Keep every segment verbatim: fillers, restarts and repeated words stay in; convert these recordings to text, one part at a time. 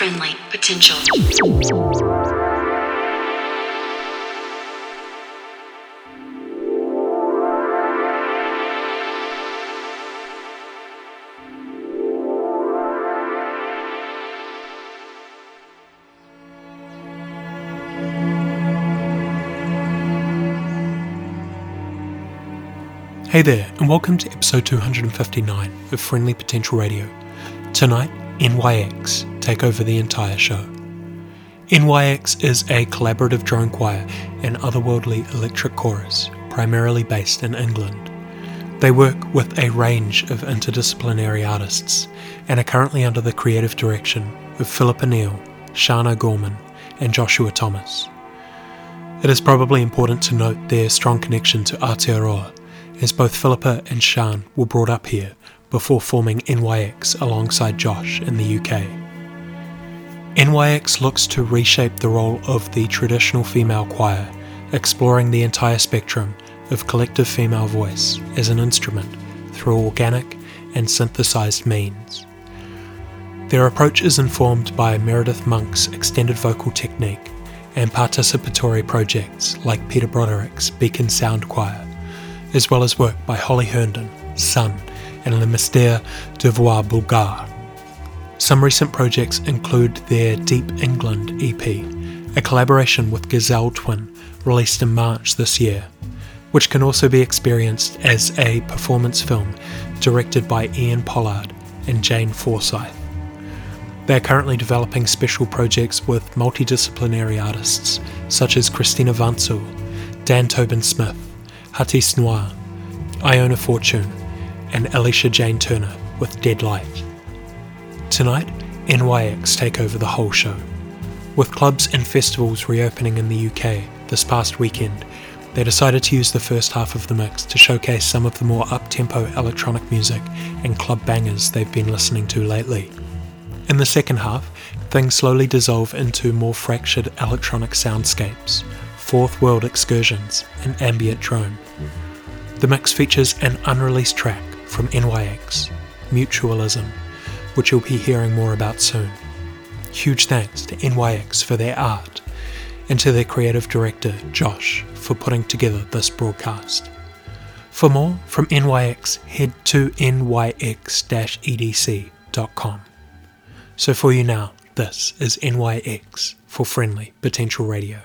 friendly potential. Hey there, and welcome to episode two fifty-nine of Friendly Potential Radio. Tonight, N Y X take over the entire show. N Y X is a collaborative drone choir and otherworldly electric chorus, primarily based in England. They work with a range of interdisciplinary artists and are currently under the creative direction of Philippa Neal, Shauna Gorman, and Joshua Thomas. It is probably important to note their strong connection to Aotearoa, as both Philippa and Shan were brought up here before forming N Y X alongside Josh in the U K. N Y X looks to reshape the role of the traditional female choir, exploring the entire spectrum of collective female voice as an instrument through organic and synthesized means. Their approach is informed by Meredith Monk's extended vocal technique and participatory projects like Peter Broderick's Beacon Sound Choir, as well as work by Holly Herndon, Sun, and Le Mystère de Voix Bulgare. Some recent projects include their Deep England E P, a collaboration with Gazelle Twin released in March this year, which can also be experienced as a performance film directed by Ian Pollard and Jane Forsyth. They are currently developing special projects with multidisciplinary artists such as Christina Vanceau, Dan Tobin Smith, Hatice Noir, Iona Fortune, and Alicia Jane Turner with Dead Light. Tonight, N Y X take over the whole show. With clubs and festivals reopening in the U K this past weekend, they decided to use the first half of the mix to showcase some of the more up-tempo electronic music and club bangers they've been listening to lately. In the second half, things slowly dissolve into more fractured electronic soundscapes, fourth world excursions, and ambient drone. The mix features an unreleased track from N Y X, Mutualism, which you'll be hearing more about soon. Huge thanks to N Y X for their art, and to their creative director, Josh, for putting together this broadcast. For more from N Y X, head to N Y X dash E D C dot com. So for you now, this is N Y X for Friendly Potential Radio.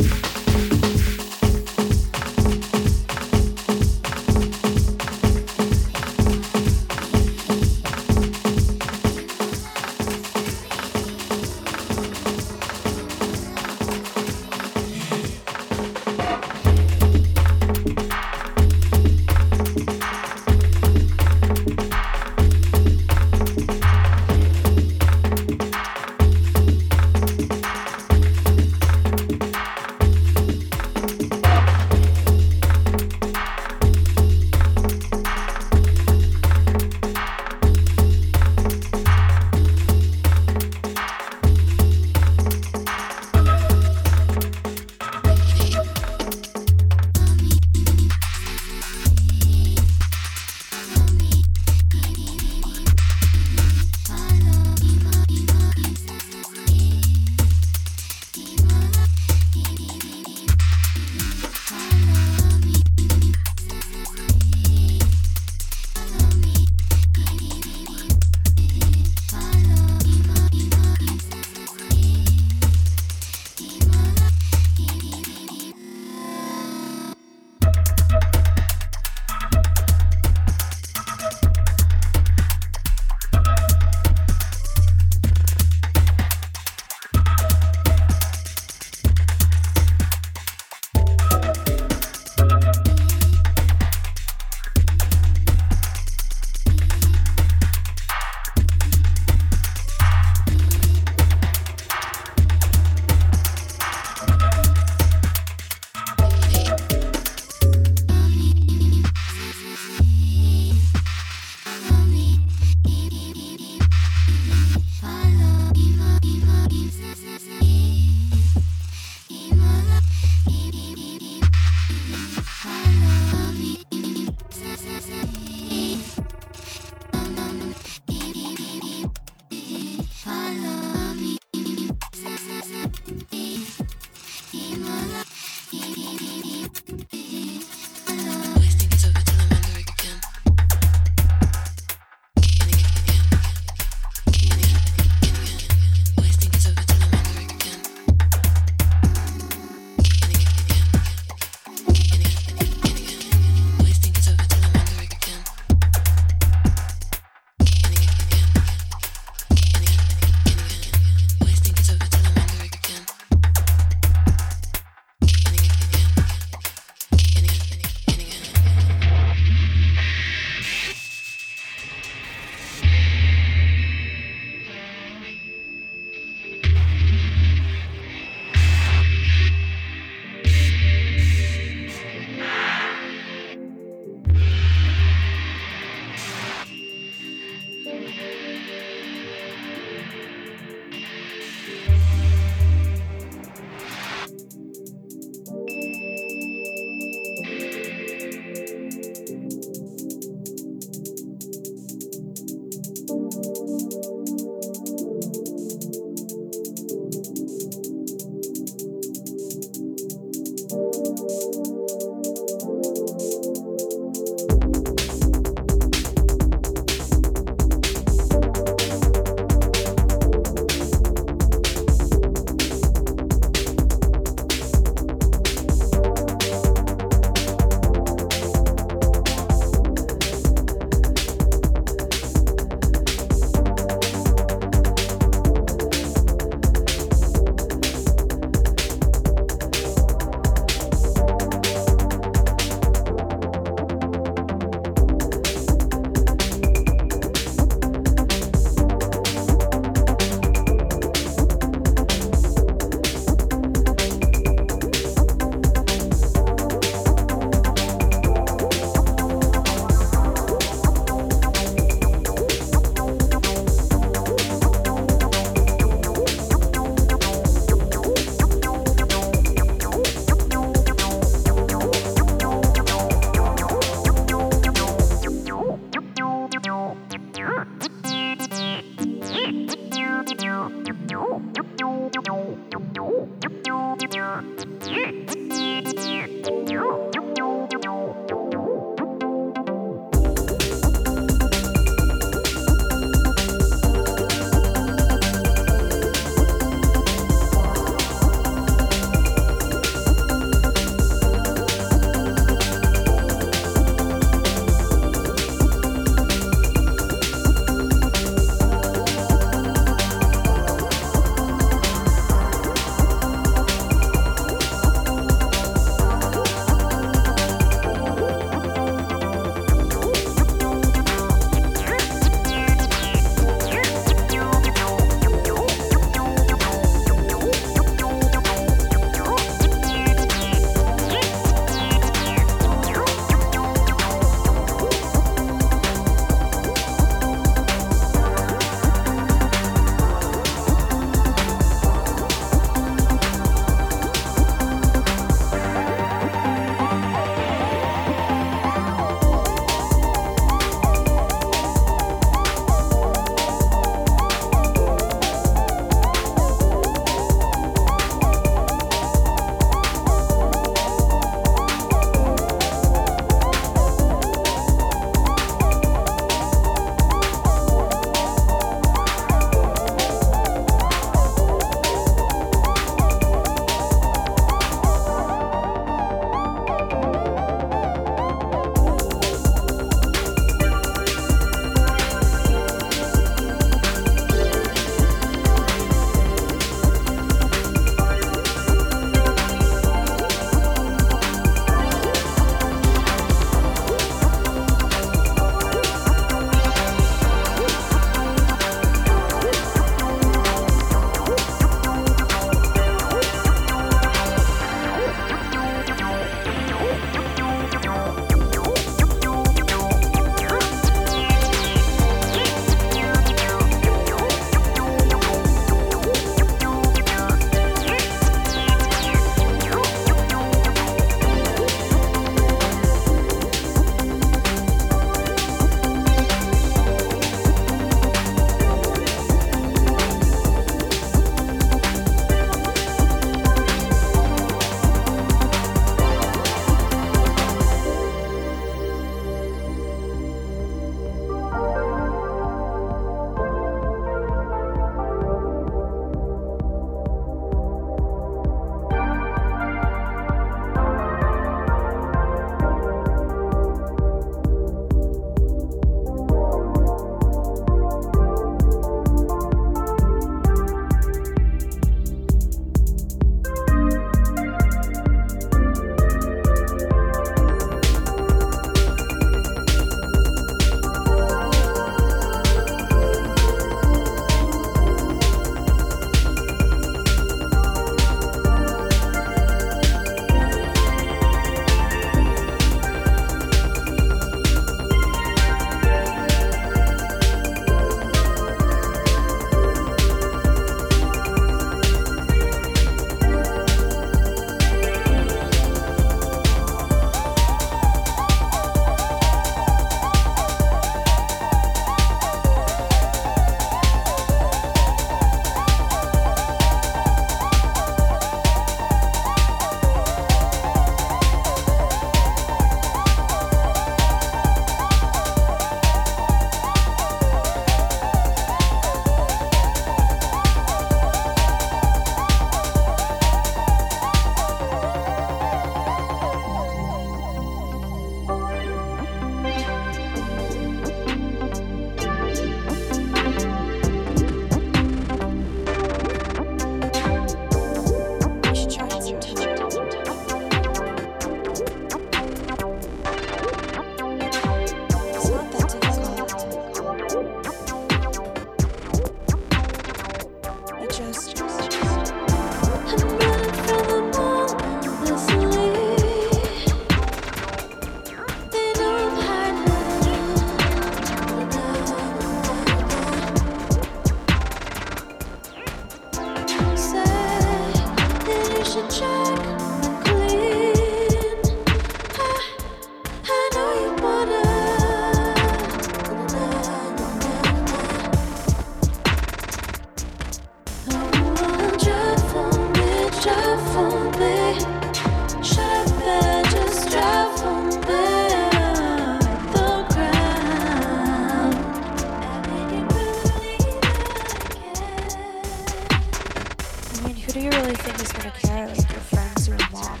Who do you really think is going to care, like your friends or your mom?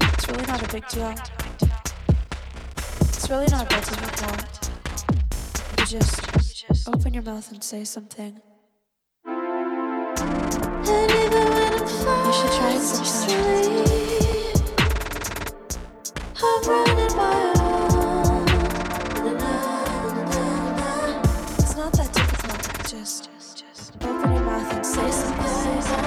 It's really not a big deal. It's really not that difficult. You just open your mouth and say something. And even when I'm falling, you should try it sometime. I'm running my own. It's not that difficult. Just open your mouth and say something. Oh,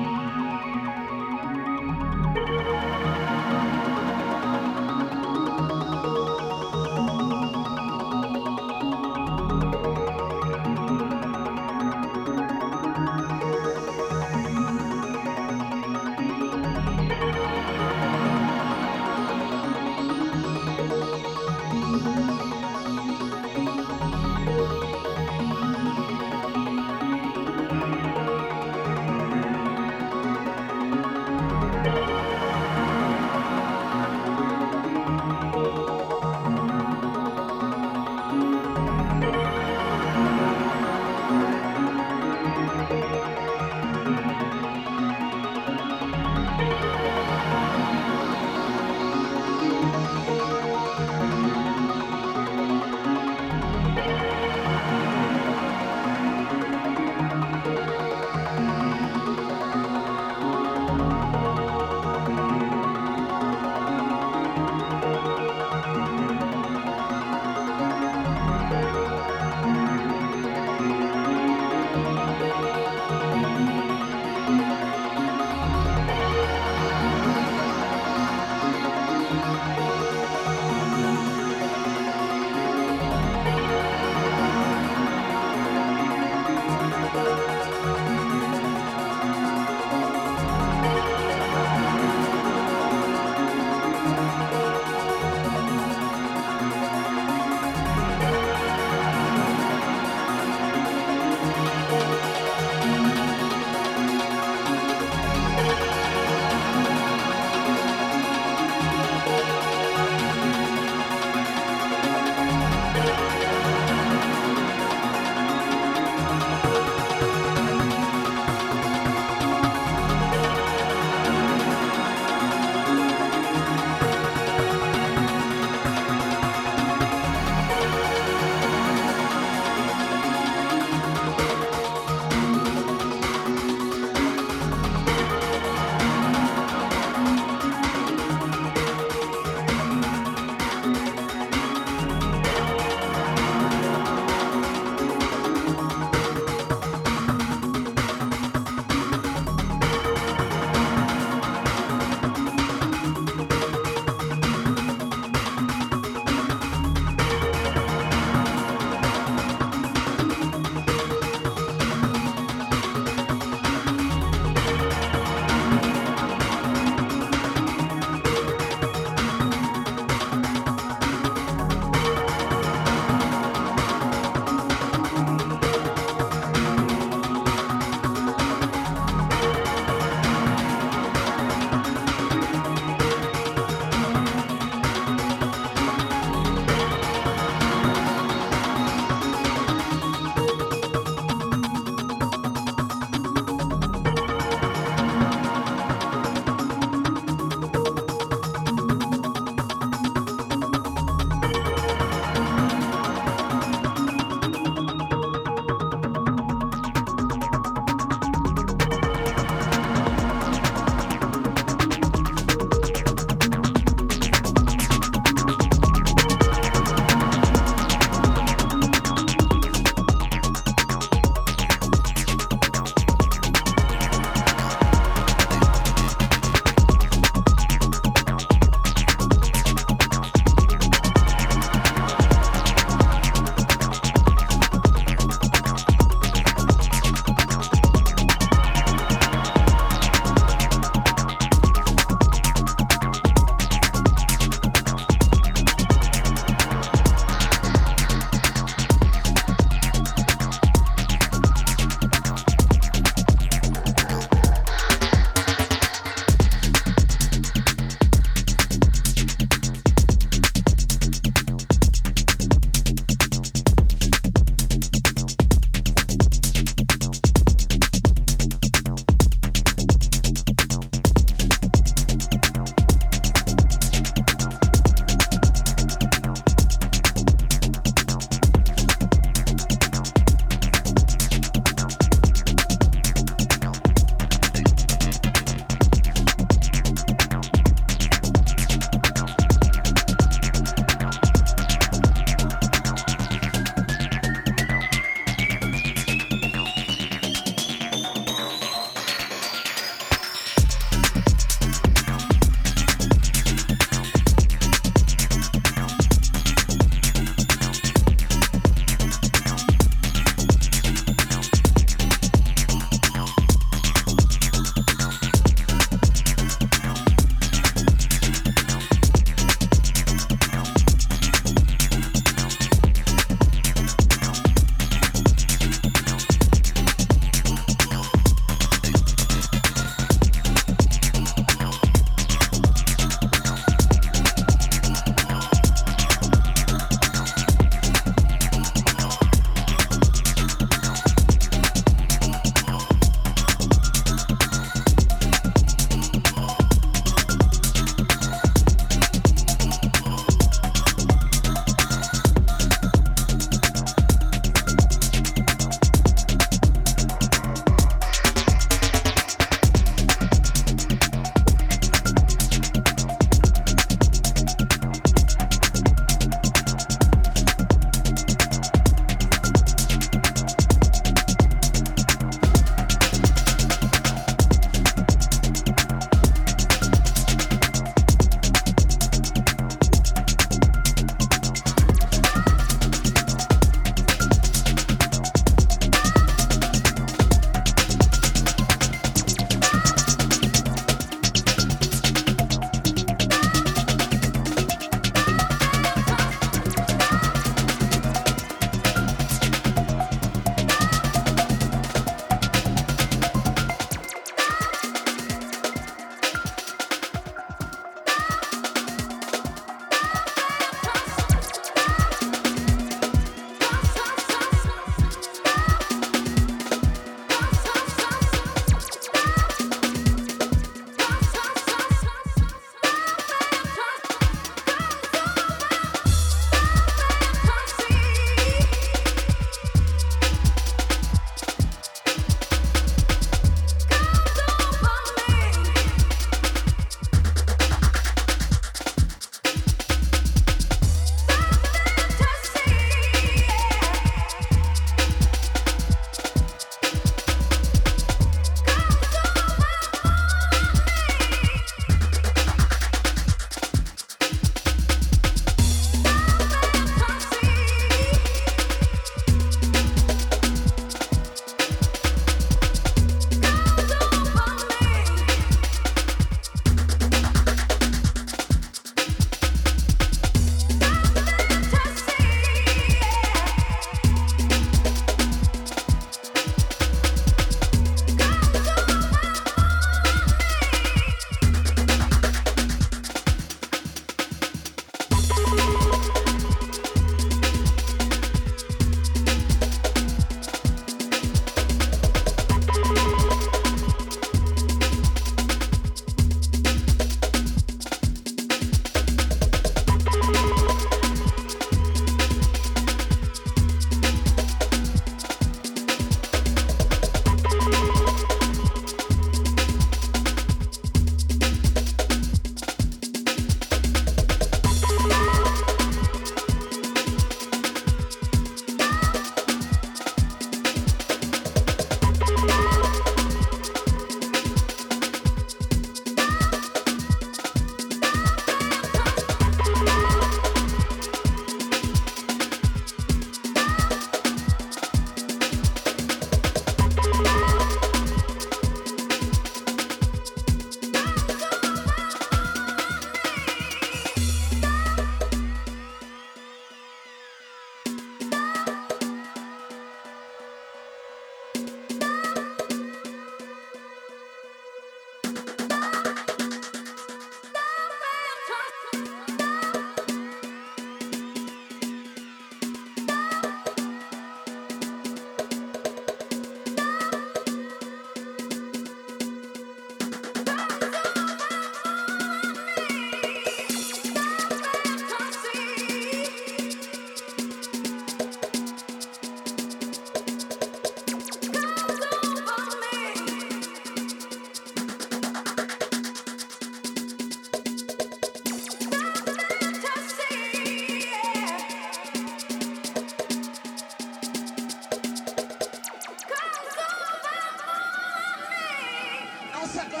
We'll be right back.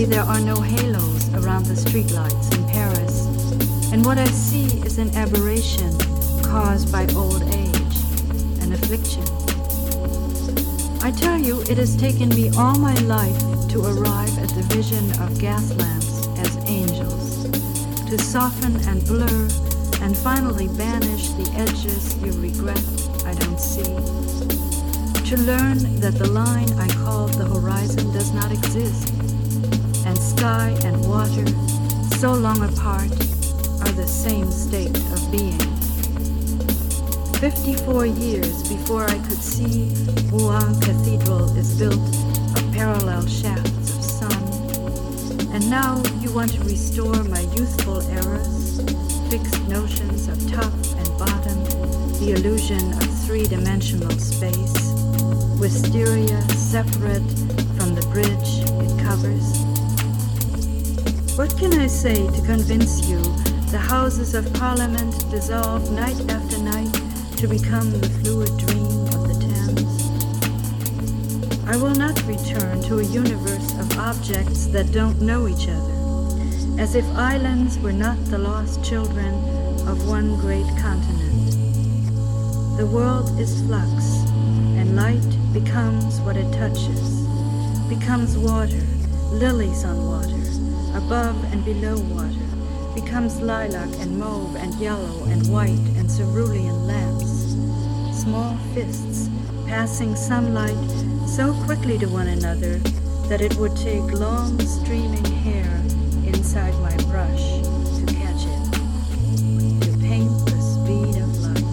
say there are no halos around the streetlights in Paris, and what I see is an aberration caused by old age, an affliction. I tell you, it has taken me all my life to arrive at the vision of gas lamps as angels, to soften and blur and finally banish the edges you regret I don't see, to learn that the line I called the horizon does not exist, and sky and water, so long apart, are the same state of being. Fifty-four years before I could see Rouen Cathedral is built of parallel shafts of sun, and now you want to restore my youthful errors, fixed notions of top and bottom, the illusion of three-dimensional space, wisteria separate from the bridge it covers. What can I say to convince you the houses of parliament dissolve night after night to become the fluid dream of the Thames? I will not return to a universe of objects that don't know each other, as if islands were not the lost children of one great continent. The world is flux, and light becomes what it touches, becomes water, lilies on water, above and below water, becomes lilac and mauve and yellow and white and cerulean lamps, small fists passing sunlight so quickly to one another that it would take long streaming hair inside my brush to catch it, to paint the speed of light.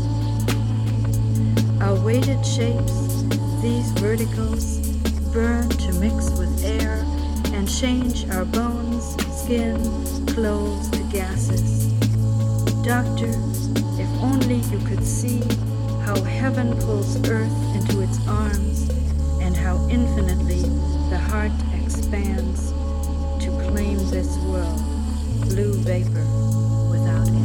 Our weighted shapes, these verticals, burn to mix with air and change our bones, skin, clothes to gases. Doctor, if only you could see how heaven pulls earth into its arms and how infinitely the heart expands to claim this world, blue vapor without end.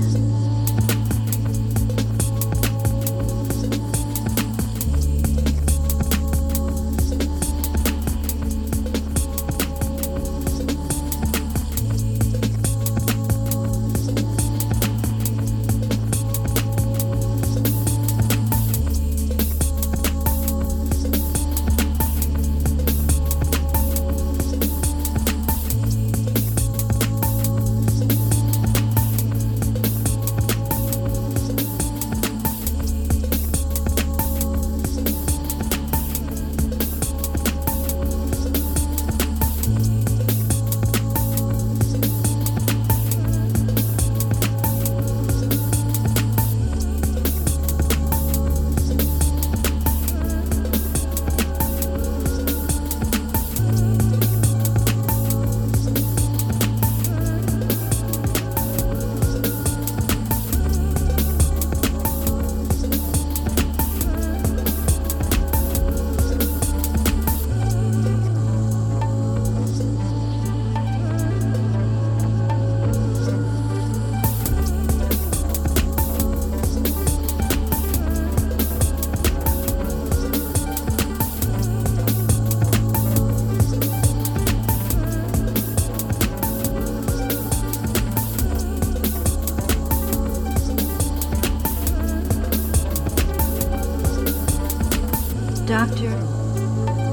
Doctor,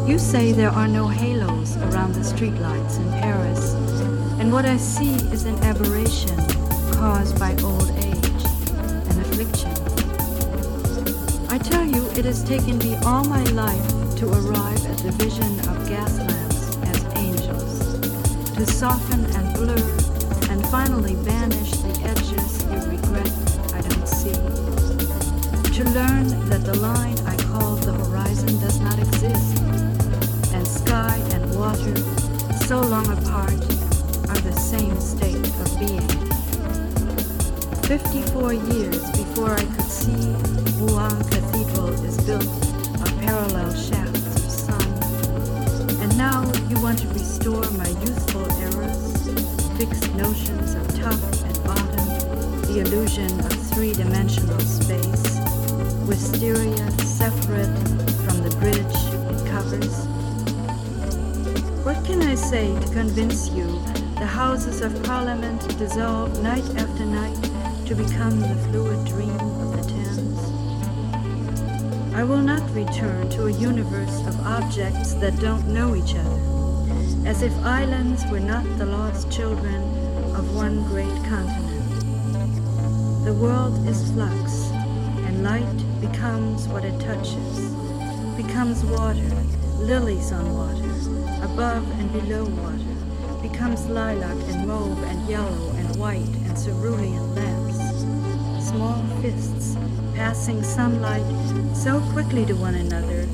you say there are no halos around the streetlights in Paris, and what I see is an aberration caused by old age, an affliction. I tell you, it has taken me all my life to arrive at the vision of gas lamps as angels, to soften and blur, and finally banish the edges you regret I don't see, to learn that the line I the horizon does not exist, and sky and water, so long apart, are the same state of being. Fifty-four years before I could see Rouen Cathedral is built of parallel shafts of sun, and now you want to restore my youthful errors, fixed notions of top and bottom, the illusion of three-dimensional space, wisteria separate from the bridge it covers. What can I say to convince you the Houses of Parliament dissolve night after night to become the fluid dream of the Thames? I will not return to a universe of objects that don't know each other, as if islands were not the lost children of one great continent. The world is flux, and light becomes what it touches, becomes water, lilies on water, above and below water, becomes lilac and mauve and yellow and white and cerulean lamps. Small fists passing sunlight so quickly to one another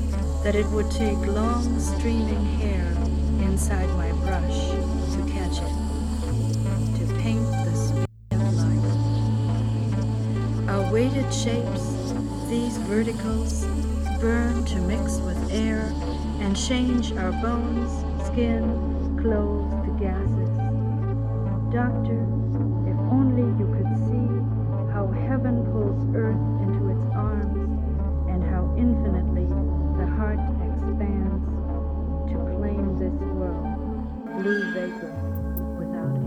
that it would take long streaming hair inside my brush to catch it, to paint the speed of light. Our weighted shapes, these verticals, burn to mix with air and change our bones, skin, clothes to gases. Doctor, if only you could see how heaven pulls earth into its arms and how infinitely the heart expands to claim this world, blue vapor without end.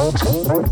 Thank you.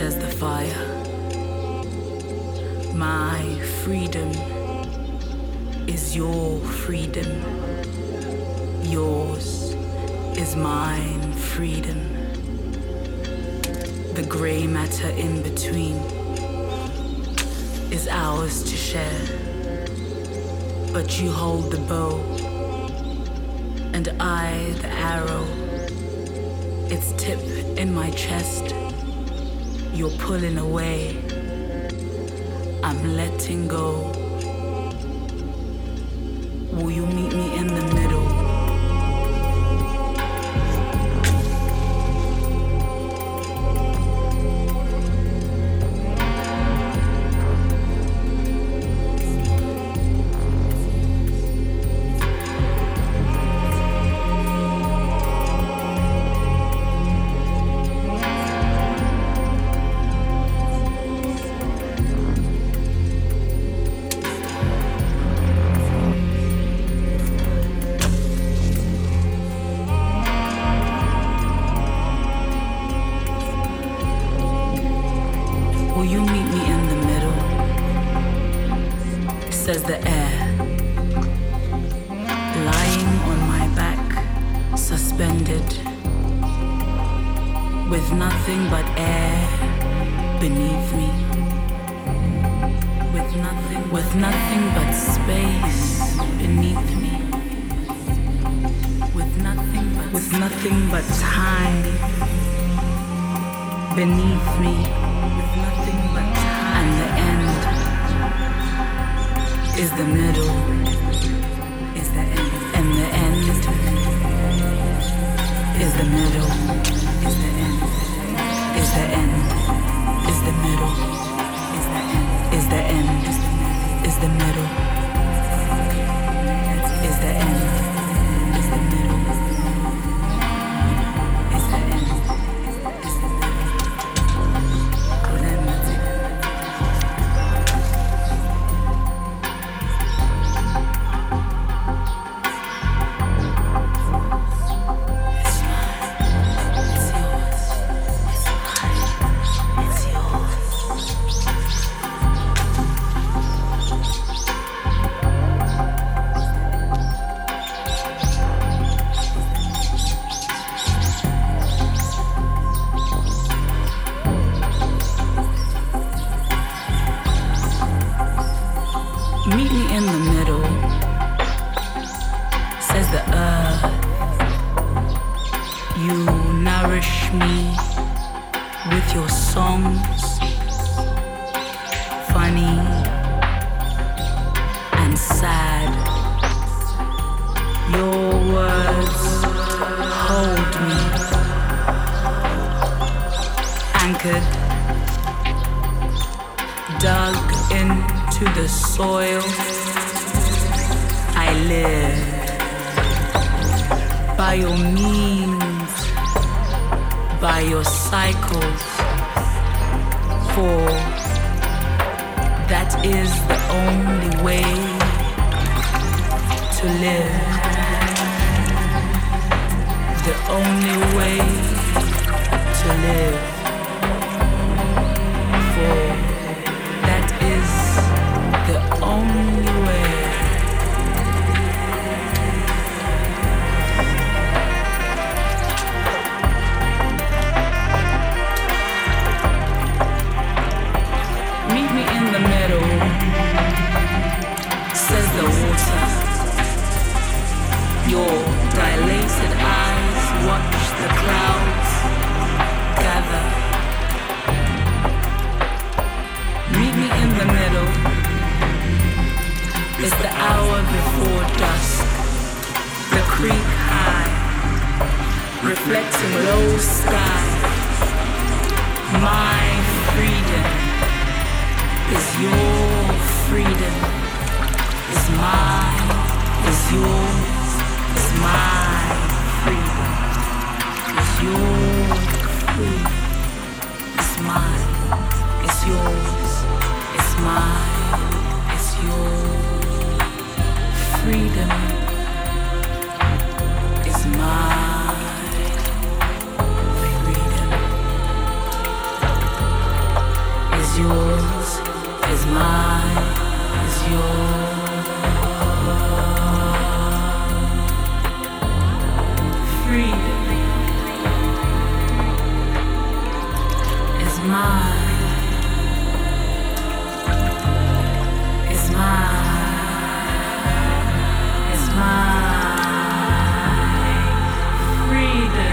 as the fire. My freedom is your freedom. Yours is mine freedom. The gray matter in between is ours to share. But you hold the bow, and I the arrow. Its tip in my chest, you're pulling away. I'm letting go. Will you meet me in the middle? as yours, as mine, as yours. Free as mine, as mine, as mine. Freedom.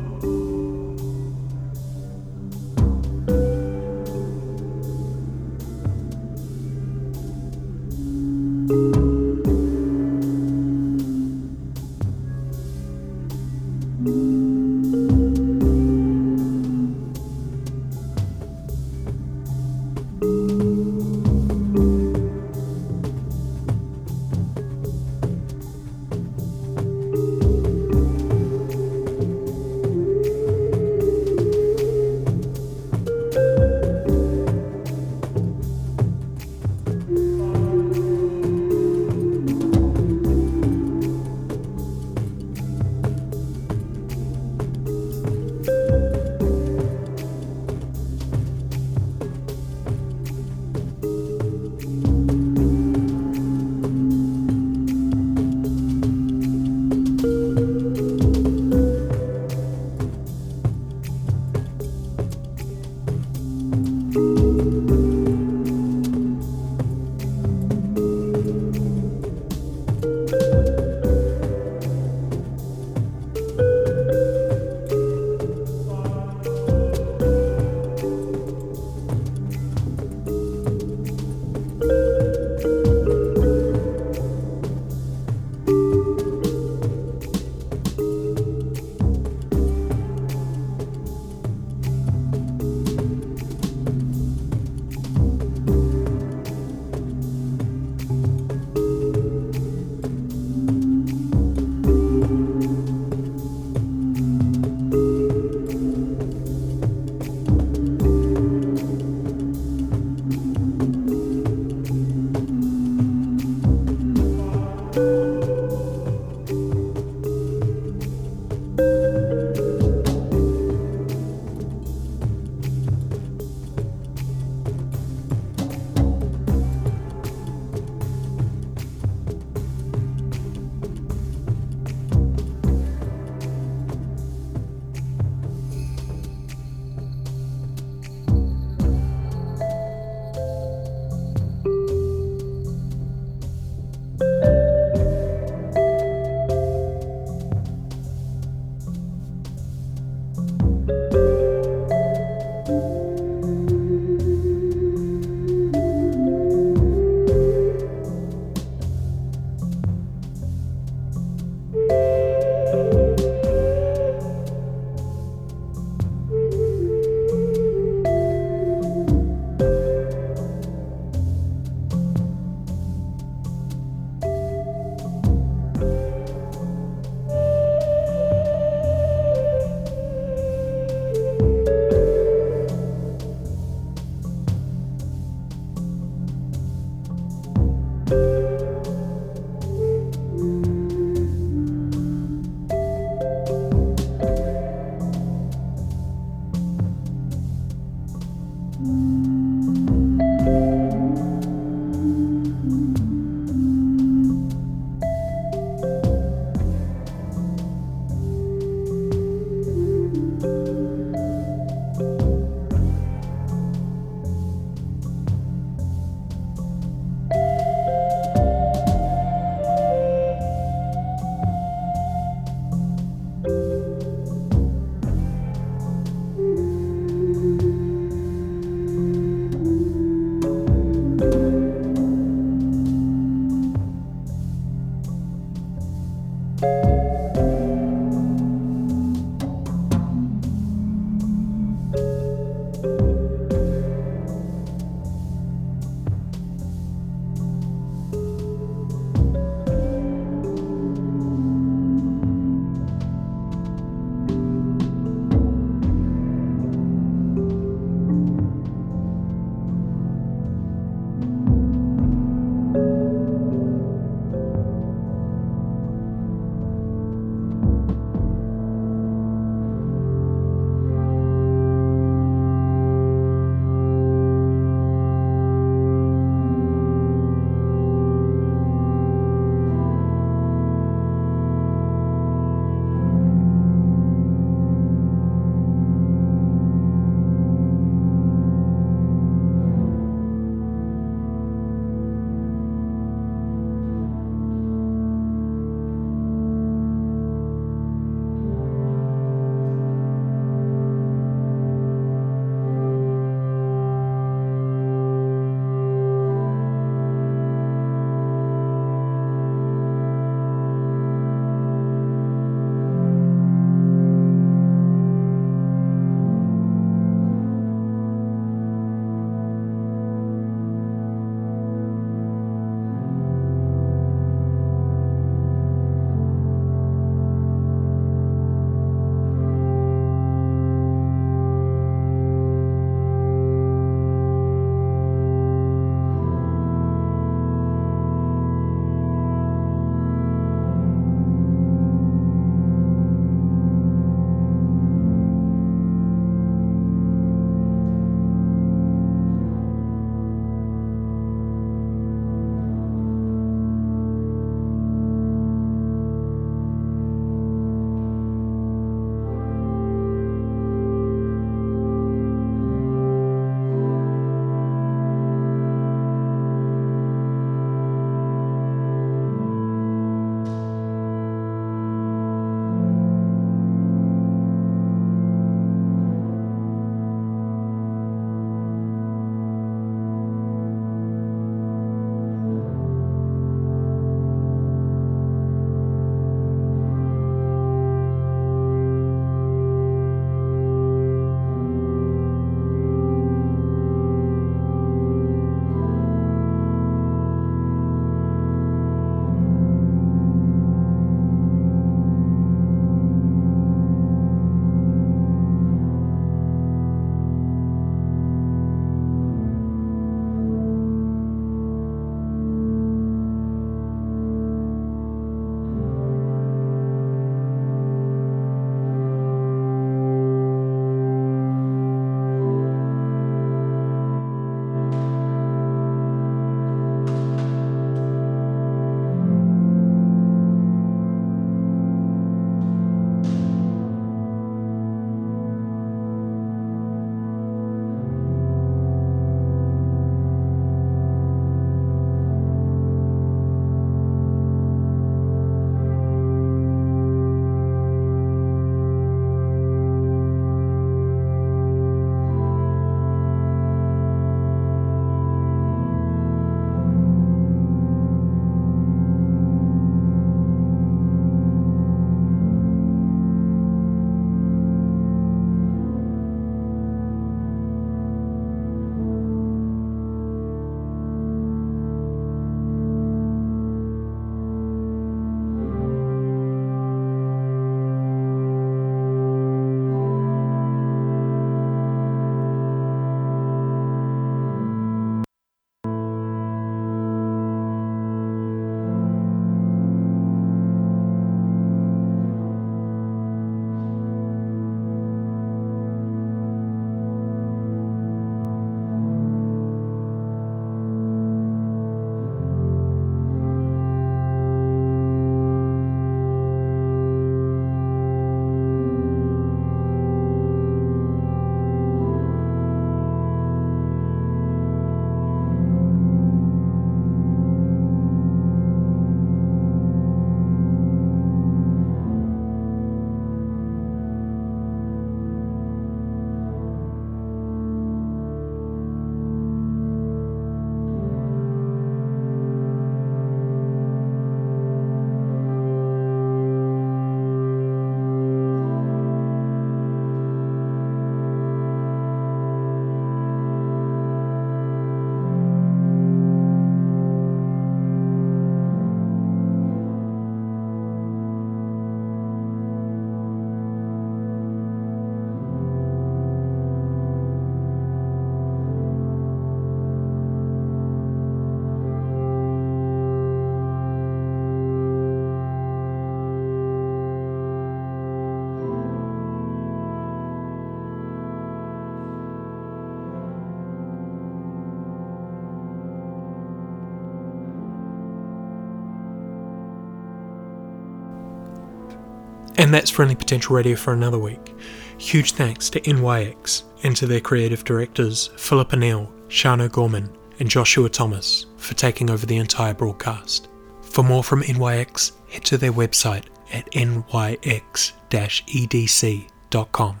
And that's Friendly Potential Radio for another week. Huge thanks to N Y X and to their creative directors Philippa Neal, Shauna Gorman and Joshua Thomas for taking over the entire broadcast. For more from N Y X, head to their website at n y x dash e d c dot com.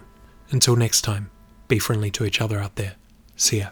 Until next time, be friendly to each other out there. See ya.